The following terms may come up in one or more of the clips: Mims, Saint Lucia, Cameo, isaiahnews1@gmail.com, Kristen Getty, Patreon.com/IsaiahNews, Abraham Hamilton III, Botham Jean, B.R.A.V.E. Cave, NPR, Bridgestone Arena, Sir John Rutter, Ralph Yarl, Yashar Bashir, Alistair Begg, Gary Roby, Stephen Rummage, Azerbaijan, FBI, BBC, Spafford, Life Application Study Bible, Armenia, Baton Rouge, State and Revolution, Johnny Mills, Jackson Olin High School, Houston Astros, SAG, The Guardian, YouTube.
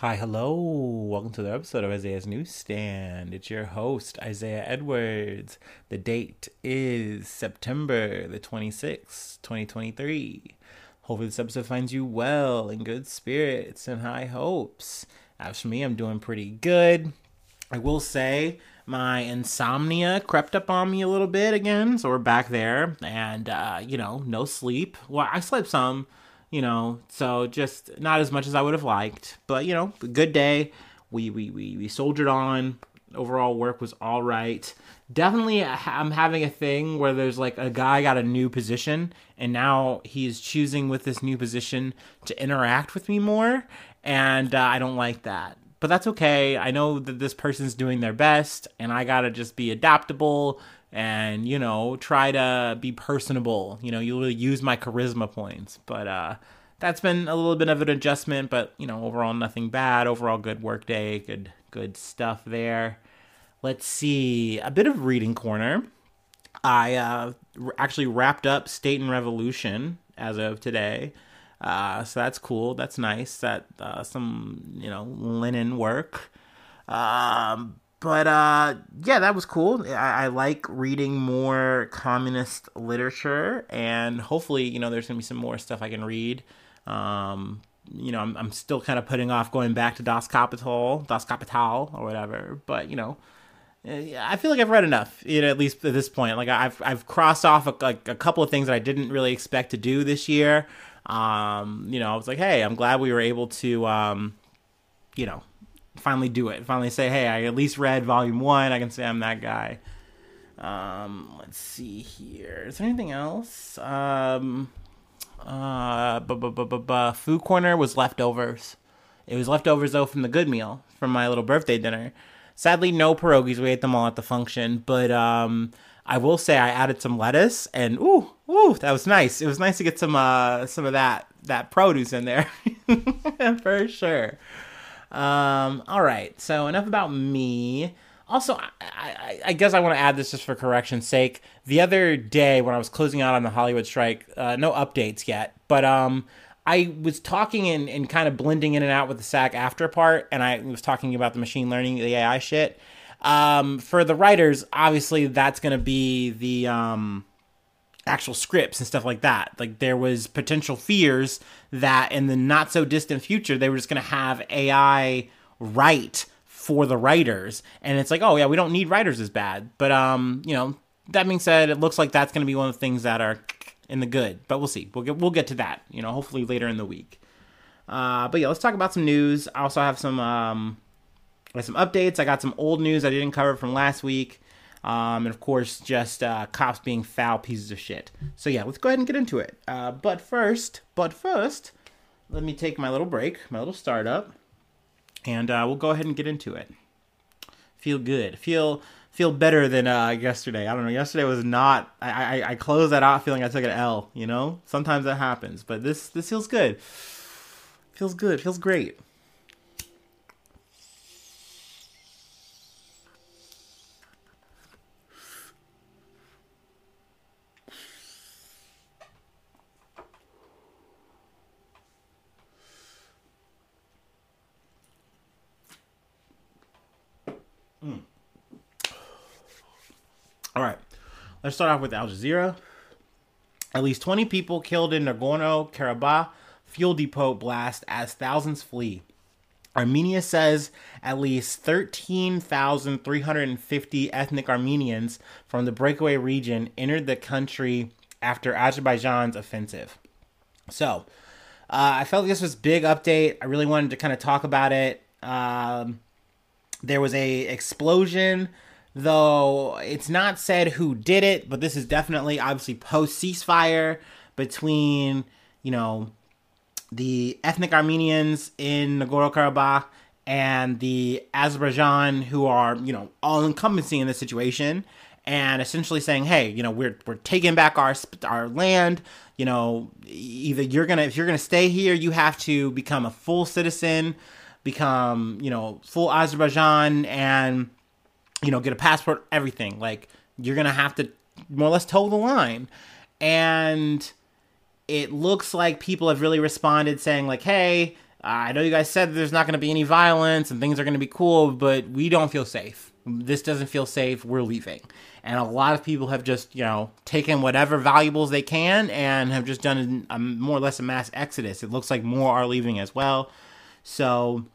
Hi, hello. Welcome to the episode of Isaiah's Newsstand. It's your host, Isaiah Edwards. The date is September the 26th, 2023. Hopefully this episode finds you well, in good spirits, and high hopes. As for me, I'm doing pretty good. I will say my insomnia crept up on me a little bit again, so we're back there. And, no sleep. Well, I slept some. So just not as much as I would have liked, but good day. We soldiered on. Overall work was all right. Definitely I'm having a thing where there's like a guy got a new position and now he's choosing with this new position to interact with me more. And I don't like that, but that's okay. I know that this person's doing their best and I gotta just be adaptable and, try to be personable. You'll use my charisma points. But that's been a little bit of an adjustment. But, overall, nothing bad. Overall, good work day. Good stuff there. Let's see. A bit of reading corner. I actually wrapped up State and Revolution as of today. So that's cool. That's nice. That some, linen work. But, yeah, that was cool. I like reading more communist literature, and hopefully, there's gonna be some more stuff I can read. I'm still kind of putting off going back to Das Kapital, or whatever, but, I feel like I've read enough, at least at this point. Like, I've crossed off a couple of things that I didn't really expect to do this year. I was like, hey, I'm glad we were able to, finally do it. Finally say, hey, I at least read volume 1. I can say I'm that guy. Let's see here. Is there anything else? Food corner was leftovers. It was leftovers, though, from the good meal, from my little birthday dinner. Sadly, no pierogies. We ate them all at the function. But I will say I added some lettuce, and ooh, that was nice. It was nice to get some of that produce in there. For sure. All right, so enough about me. Also, I guess I want to add this just for correction's sake. The other day when I was closing out on the Hollywood strike, no updates yet, but I was talking and kind of blending in and out with the SAG after part, and I was talking about the machine learning, the AI shit. For the writers, obviously that's going to be the actual scripts and stuff like that. Like, there was potential fears that in the not so distant future they were just going to have AI write for the writers, and it's like, oh yeah, we don't need writers as bad. But that being said, it looks like that's going to be one of the things that are in the good, but we'll see. We'll get to that, hopefully later in the week. But yeah, let's talk about some news. I also have some updates. I got some old news I didn't cover from last week. And of course, just cops being foul pieces of shit. So yeah, let's go ahead and get into it. But first, let me take my little break, my little startup, and we'll go ahead and get into it. Feel good. Feel better than yesterday. I don't know. Yesterday was not. I closed that out feeling I took an L. Sometimes that happens. But this feels good. Feels good. Feels great. All right, let's start off with Al Jazeera. At least 20 people killed in Nagorno-Karabakh fuel depot blast as thousands flee. Armenia says at least 13,350 ethnic Armenians from the breakaway region entered the country after Azerbaijan's offensive. So, I felt this was a big update. I really wanted to kind of talk about it. There was a explosion. Though it's not said who did it, but this is definitely obviously post-ceasefire between, the ethnic Armenians in Nagorno-Karabakh and the Azerbaijan, who are, all-encompassing in this situation, and essentially saying, hey, we're taking back our land. Either if you're gonna stay here, you have to become a full citizen, become, full Azerbaijan, and get a passport, everything. Like, you're going to have to more or less toe the line. And it looks like people have really responded saying, like, hey, I know you guys said there's not going to be any violence and things are going to be cool, but we don't feel safe. This doesn't feel safe. We're leaving. And a lot of people have just, you know, taken whatever valuables they can and have just done a more or less a mass exodus. It looks like more are leaving as well. So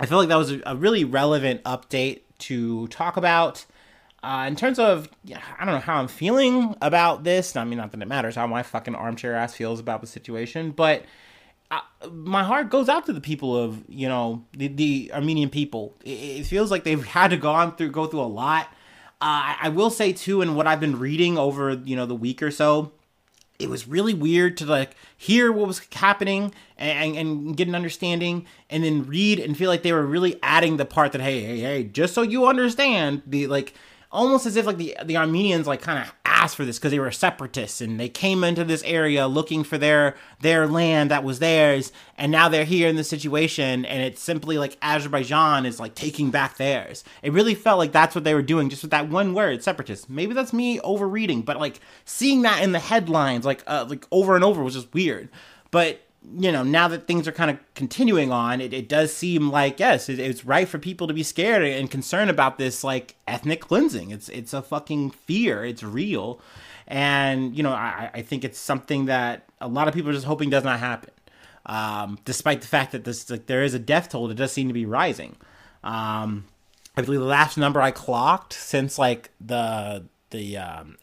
I feel like that was a really relevant update to talk about. In terms of, I don't know how I'm feeling about this. I mean, not that it matters how my fucking armchair ass feels about the situation, but my heart goes out to the people of, you know, the Armenian people. It feels like they've had to go through a lot. I will say, too, in what I've been reading over, you know, the week or so, it was really weird to, like, hear what was happening and get an understanding and then read and feel like they were really adding the part that, hey, just so you understand, the, like, almost as if, like, the Armenians, like, kind of asked for this because they were separatists and they came into this area looking for their land that was theirs, and now they're here in this situation, and it's simply, like, Azerbaijan is, like, taking back theirs. It really felt like that's what they were doing, just with that one word, separatist. Maybe that's me overreading, but, like, seeing that in the headlines, like over and over was just weird. But, you know, now that things are kind of continuing on, it does seem like, yes, it's right for people to be scared and concerned about this, like, ethnic cleansing. It's a fucking fear. It's real. And, you know, I think it's something that a lot of people are just hoping does not happen. Despite the fact that this, like, there is a death toll, it does seem to be rising. I believe the last number I clocked since, like, the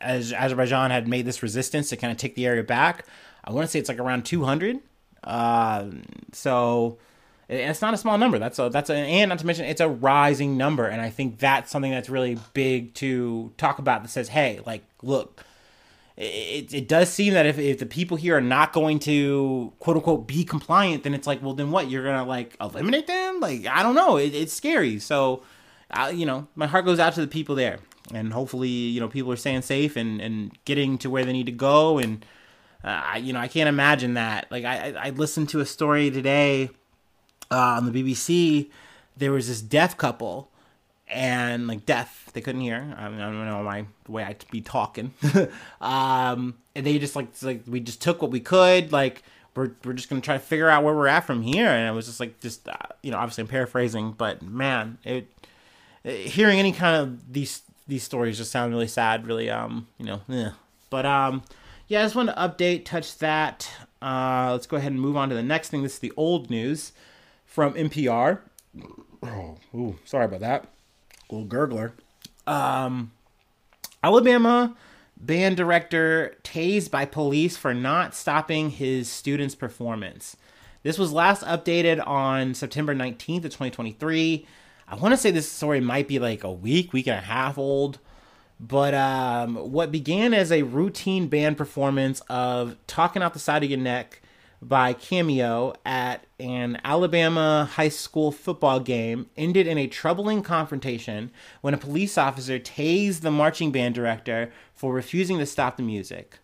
Azerbaijan had made this resistance to kind of take the area back, I want to say it's, like, around 200. So it's not a small number. And not to mention it's a rising number. And I think that's something that's really big to talk about that says, hey, like, look, it does seem that if the people here are not going to quote unquote be compliant, then it's like, well, then what? You're going to, like, eliminate them? Like, I don't know. It's scary. So, you know, my heart goes out to the people there, and hopefully, you know, people are staying safe and getting to where they need to go. And, you know, I can't imagine that. Like, I listened to a story today on the BBC. There was this deaf couple, and, like, deaf, they couldn't hear. I don't know the way I'd be talking. And they just, like, we just took what we could. Like, we're just gonna try to figure out where we're at from here. And it was just like, you know, obviously I'm paraphrasing, but man, hearing any kind of these stories just sound really sad, really you know, eh. But yeah, I just wanted to update, touch that. Let's go ahead and move on to the next thing. This is the old news from NPR. Oh, ooh, sorry about that. A little gurgler. Alabama band director tased by police for not stopping his students' performance. This was last updated on September 19th of 2023. I want to say this story might be like a week and a half old. But what began as a routine band performance of Talking Out the Side of Your Neck by Cameo at an Alabama high school football game ended in a troubling confrontation when a police officer tased the marching band director for refusing to stop the music.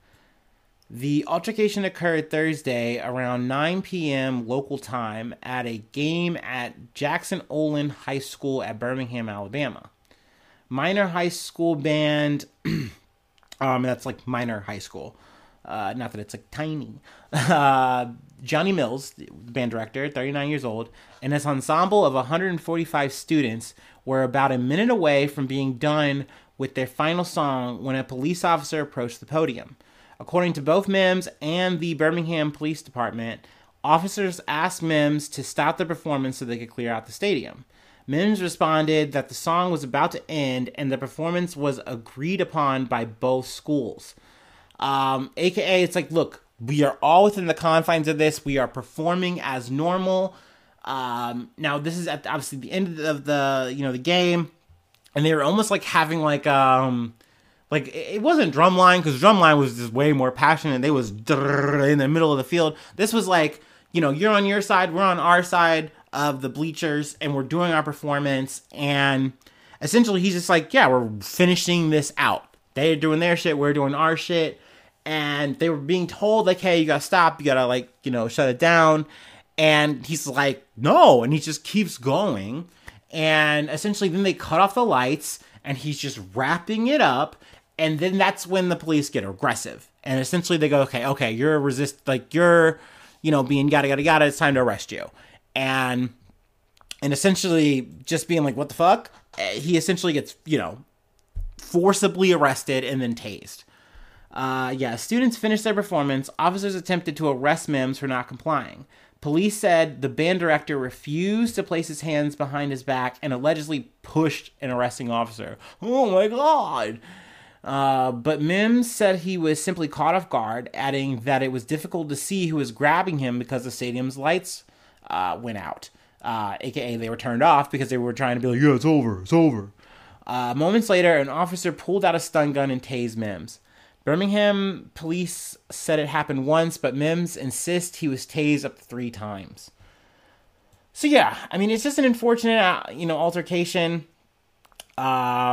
The altercation occurred Thursday around 9 p.m. local time at a game at Jackson Olin High School at Birmingham, Alabama. Minor high school band, that's like minor high school, not that it's like tiny, Johnny Mills, the band director, 39 years old, and his ensemble of 145 students were about a minute away from being done with their final song when a police officer approached the podium. According to both Mims and the Birmingham Police Department, officers asked Mims to stop the performance so they could clear out the stadium. Mims responded that the song was about to end and the performance was agreed upon by both schools. AKA, it's like, look, we are all within the confines of this. We are performing as normal. Now, this is at obviously the end of the, you know, the game, and they were almost like having like it wasn't drumline, because drumline was just way more passionate. They was in the middle of the field. This was like, you know, you're on your side, we're on our side of the bleachers, and we're doing our performance, and essentially he's just like, yeah, we're finishing this out. They're doing their shit, we're doing our shit, and they were being told, like, hey, you gotta stop, you gotta, like, you know, shut it down, and he's like, no, and he just keeps going, and essentially then they cut off the lights, and he's just wrapping it up, and then that's when the police get aggressive, and essentially they go, okay, you're you know, being yada, yada, yada, it's time to arrest you. and essentially just being like, what the fuck? He essentially gets, forcibly arrested and then tased. Students finished their performance. Officers attempted to arrest Mims for not complying. Police said the band director refused to place his hands behind his back and allegedly pushed an arresting officer. Oh my God! But Mims said he was simply caught off guard, adding that it was difficult to see who was grabbing him because the stadium's lights went out. AKA they were turned off because they were trying to be like, yeah, it's over, it's over. Moments later, an officer pulled out a stun gun and tased Mims. Birmingham police said it happened once, but Mims insists he was tased up to 3 times. So yeah, it's just an unfortunate, altercation. I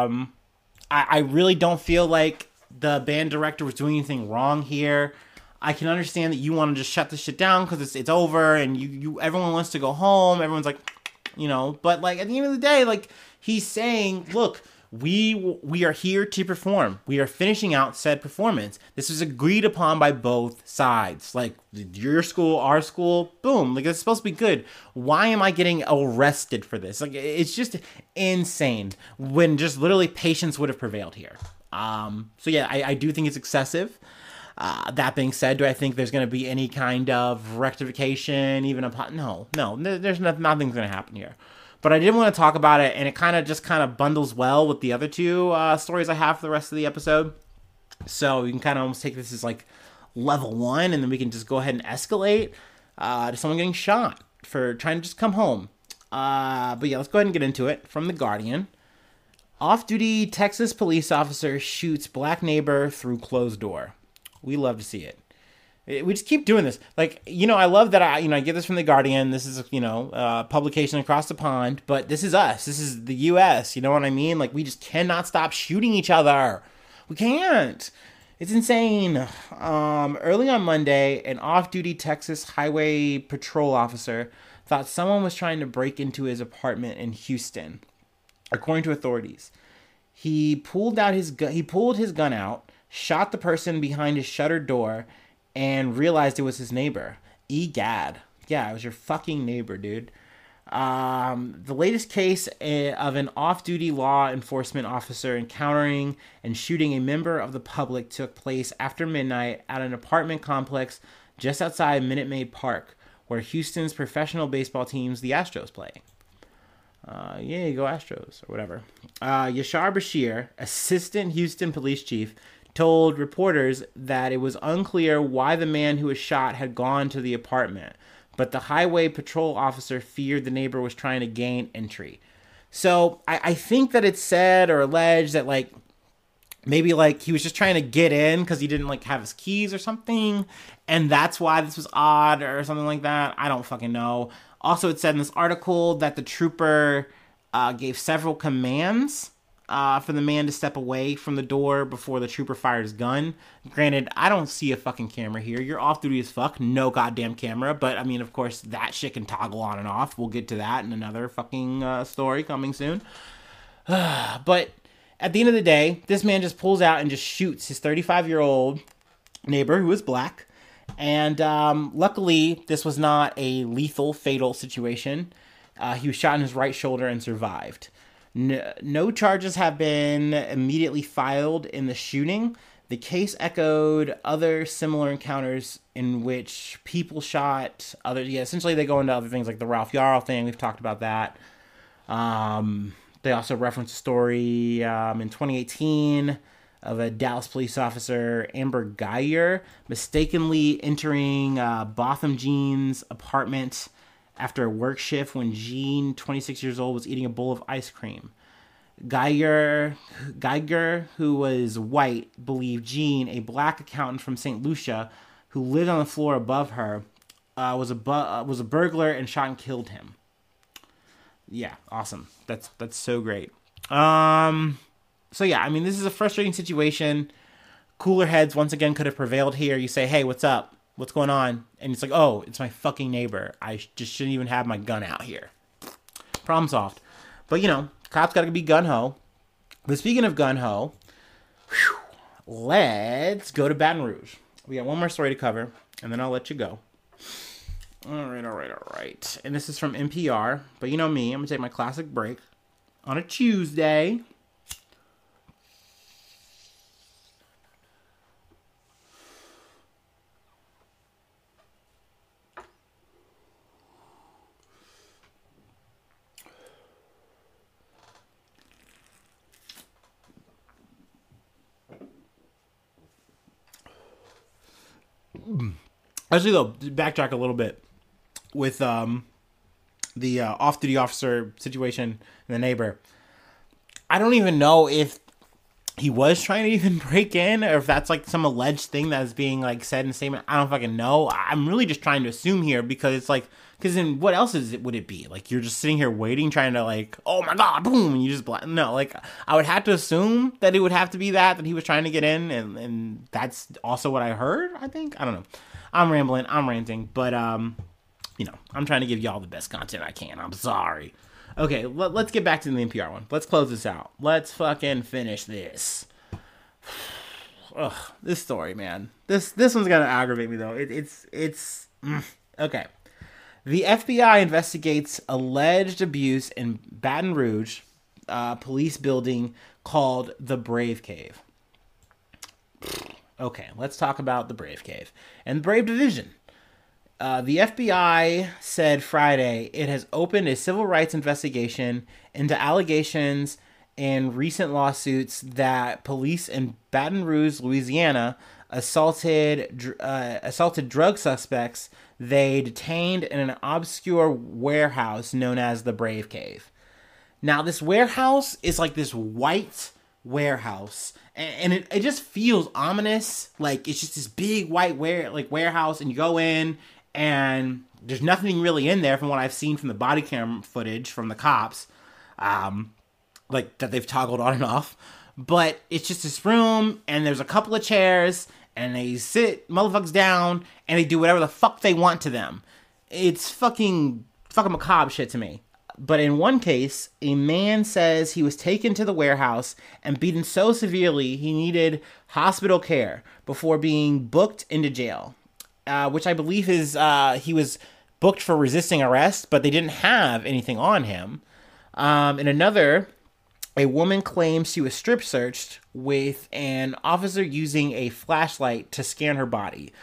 really don't feel like the band director was doing anything wrong here. I can understand that you want to just shut this shit down because it's over and you everyone wants to go home. Everyone's like, but like at the end of the day, like he's saying, look, we are here to perform. We are finishing out said performance. This was agreed upon by both sides. Like your school, our school, boom. Like it's supposed to be good. Why am I getting arrested for this? Like it's just insane when just literally patience would have prevailed here. I do think it's excessive. That being said, do I think there's going to be any kind of rectification, even a... No, there's nothing's going to happen here. But I did want to talk about it, and it kind of bundles well with the other two stories I have for the rest of the episode. So you can kind of almost take this as like level 1, and then we can just go ahead and escalate to someone getting shot for trying to just come home. Let's go ahead and get into it. From The Guardian. Off-duty Texas police officer shoots black neighbor through closed door. We love to see it. We just keep doing this. Like, I love that I get this from The Guardian. This is, a publication across the pond. But this is us. This is the U.S. You know what I mean? Like, we just cannot stop shooting each other. We can't. It's insane. Early on Monday, an off-duty Texas Highway Patrol officer thought someone was trying to break into his apartment in Houston, according to authorities. He pulled his gun out, shot the person behind his shuttered door, and realized it was his neighbor. Egad. Yeah, it was your fucking neighbor, dude. The latest case of an off-duty law enforcement officer encountering and shooting a member of the public took place after midnight at an apartment complex just outside Minute Maid Park, where Houston's professional baseball teams, the Astros, play. Yay, go Astros, or whatever. Yashar Bashir, assistant Houston police chief, told reporters that it was unclear why the man who was shot had gone to the apartment, but the highway patrol officer feared the neighbor was trying to gain entry. So I think that it's said or alleged that like maybe like he was just trying to get in because he didn't like have his keys or something, and that's why this was odd or something like that. I don't fucking know. Also, it said in this article that the trooper gave several commands for the man to step away from the door before the trooper fired his gun. Granted, I don't see a fucking camera here. You're off duty as fuck. No goddamn camera. But, of course, that shit can toggle on and off. We'll get to that in another fucking story coming soon. But at the end of the day, this man just pulls out and just shoots his 35-year-old neighbor who is black. And luckily, this was not a lethal, fatal situation. He was shot in his right shoulder and survived. No charges have been immediately filed in the shooting. The case echoed other similar encounters in which people shot others. Yeah, essentially they go into other things like the Ralph Yarl thing. We've talked about that. They also reference a story in 2018 of a Dallas police officer, Amber Geyer, mistakenly entering Botham Jean's apartment after a work shift when Jean, 26 years old, was eating a bowl of ice cream. Geiger, who was white, believed Jean, a black accountant from Saint Lucia, who lived on the floor above her, was a burglar and shot and killed him. Yeah, awesome. That's so great. This is a frustrating situation. Cooler heads, once again, could have prevailed here. You say, hey, what's up? What's going on? And it's like, oh, it's my fucking neighbor. I just shouldn't even have my gun out here. Problem solved. But, cops gotta be gun-ho. But speaking of gun-ho, let's go to Baton Rouge. We got one more story to cover, and then I'll let you go. All right. And this is from NPR. But you know me, I'm going to take my classic break on a Tuesday. Actually, though, backtrack a little bit with the off-duty officer situation and the neighbor. I don't even know if he was trying to even break in or if that's like some alleged thing that's being like said in the statement. I don't fucking know. I'm really just trying to assume here because it's like, because then what else is it, would it be? Like, you're just sitting here waiting, trying to like, oh my God, boom, and you just, no, like, I would have to assume that it would have to be that he was trying to get in, and that's also what I heard, I think. I don't know. I'm rambling, I'm ranting, but, you know, I'm trying to give y'all the best content I can. I'm sorry. Okay, let's get back to the NPR one. Let's close this out. Let's fucking finish this. Ugh, this story, man. This one's gonna aggravate me, though. It's okay. The FBI investigates alleged abuse in Baton Rouge, police building called the B.R.A.V.E. Cave. Okay, let's talk about the B.R.A.V.E. Cave and the B.R.A.V.E. Division. The FBI said Friday it has opened a civil rights investigation into allegations in recent lawsuits that police in Baton Rouge, Louisiana, assaulted drug suspects they detained in an obscure warehouse known as the B.R.A.V.E. Cave. Now, this warehouse is like this white warehouse, and it just feels ominous. Like, it's just this big white warehouse, and you go in, and there's nothing really in there from what I've seen from the body cam footage from the cops, like that they've toggled on and off. But it's just this room, and there's a couple of chairs, and they sit motherfuckers down, and they do whatever the fuck they want to them. It's fucking macabre shit to me. But in one case, a man says he was taken to the warehouse and beaten so severely he needed hospital care before being booked into jail. Which I believe is, he was booked for resisting arrest, but they didn't have anything on him. In another, a woman claims she was strip searched with an officer using a flashlight to scan her body.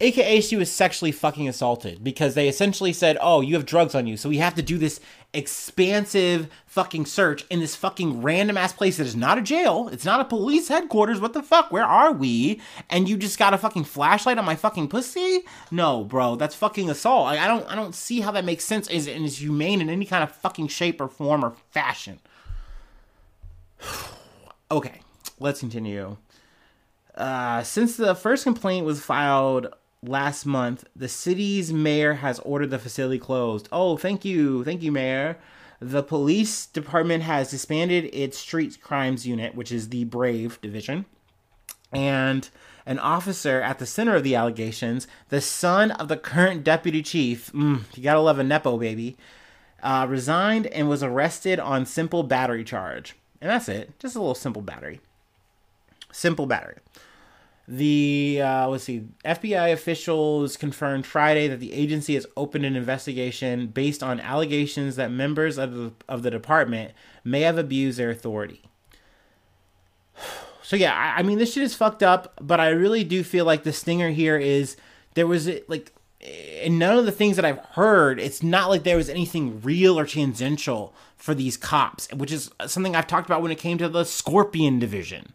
AKA, she was sexually fucking assaulted because they essentially said, oh, you have drugs on you, so we have to do this expansive fucking search in this fucking random ass place that is not a jail. It's not a police headquarters. What the fuck? Where are we? And you just got a fucking flashlight on my fucking pussy? No, bro, that's fucking assault. I don't see how that makes sense and is humane in any kind of fucking shape or form or fashion. Okay, let's continue. Since the first complaint was filed last month, the city's mayor has ordered the facility closed. Oh, thank you, Mayor. The police department has disbanded its street crimes unit, which is the B.R.A.V.E. Division, and an officer at the center of the allegations, the son of the current deputy chief, you gotta love a nepo baby, resigned and was arrested on simple battery charge. And that's it, just a little simple battery. The, FBI officials confirmed Friday that the agency has opened an investigation based on allegations that members of the department may have abused their authority. So, yeah, I mean, this shit is fucked up, but I really do feel like the stinger here is there was, like, in none of the things that I've heard, it's not like there was anything real or tangential for these cops, which is something I've talked about when it came to the Scorpion Division.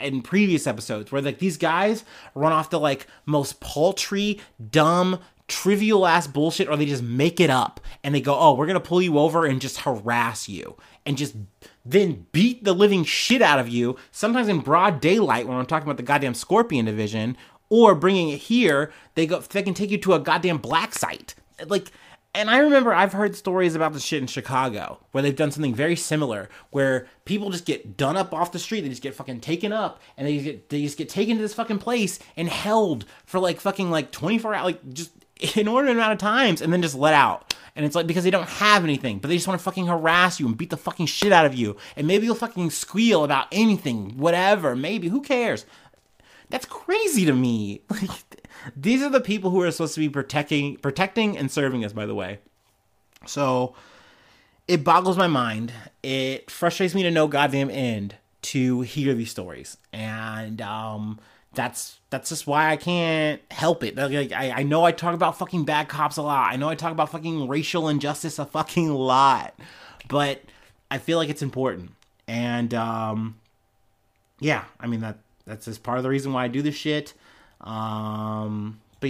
In previous episodes where like these guys run off the like most paltry, dumb, trivial ass bullshit, or they just make it up and they go, oh, we're going to pull you over and just harass you and just then beat the living shit out of you. Sometimes in broad daylight when I'm talking about the goddamn Scorpion Division or bringing it here, they can take you to a goddamn black site. Like, and I remember I've heard stories about this shit in Chicago where they've done something very similar where people just get done up off the street. They just get fucking taken up and they just get taken to this fucking place and held for like fucking like 24 hours, like just an inordinate amount of times and then just let out. And it's like because they don't have anything, but they just want to fucking harass you and beat the fucking shit out of you. And maybe you'll fucking squeal about anything, whatever, maybe, who cares? That's crazy to me. Like, These are the people who are supposed to be protecting and serving us, by the way. So it boggles my mind. It frustrates me to no goddamn end to hear these stories. And that's just why I can't help it. Like, I know I talk about fucking bad cops a lot. I know I talk about fucking racial injustice a fucking lot. But I feel like it's important. And yeah, I mean, that's just part of the reason why I do this shit. But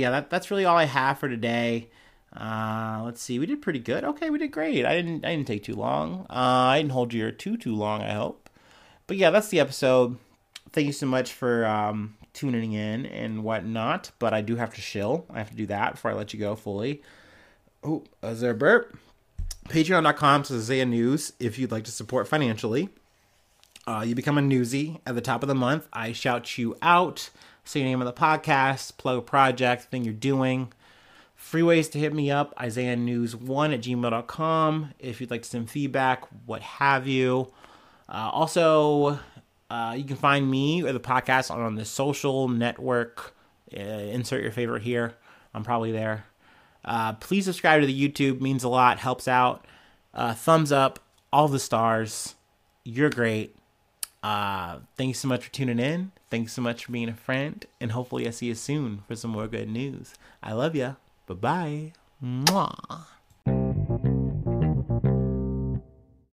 yeah, that's really all I have for today. Let's see. We did pretty good. Okay, we did great. I didn't take too long. I didn't hold you too long, I hope. But yeah, that's the episode. Thank you so much for tuning in and whatnot. But I do have to shill. I have to do that before I let you go fully. Oh, is there a burp? Patreon.com/IsaiahNews if you'd like to support financially. You become a newsie at the top of the month. I shout you out. Say your name on the podcast. Plug a project, thing you're doing. Free ways to hit me up, isaiahnews1@gmail.com if you'd like to send feedback, what have you. Also, you can find me or the podcast on the social network. Insert your favorite here. I'm probably there. Please subscribe to the YouTube. Means a lot. Helps out. Thumbs up. All the stars. You're great. Thanks so much for tuning in. Thanks so much for being a friend. And hopefully I see you soon for some more good news. I love ya. Bye-bye. Mwah.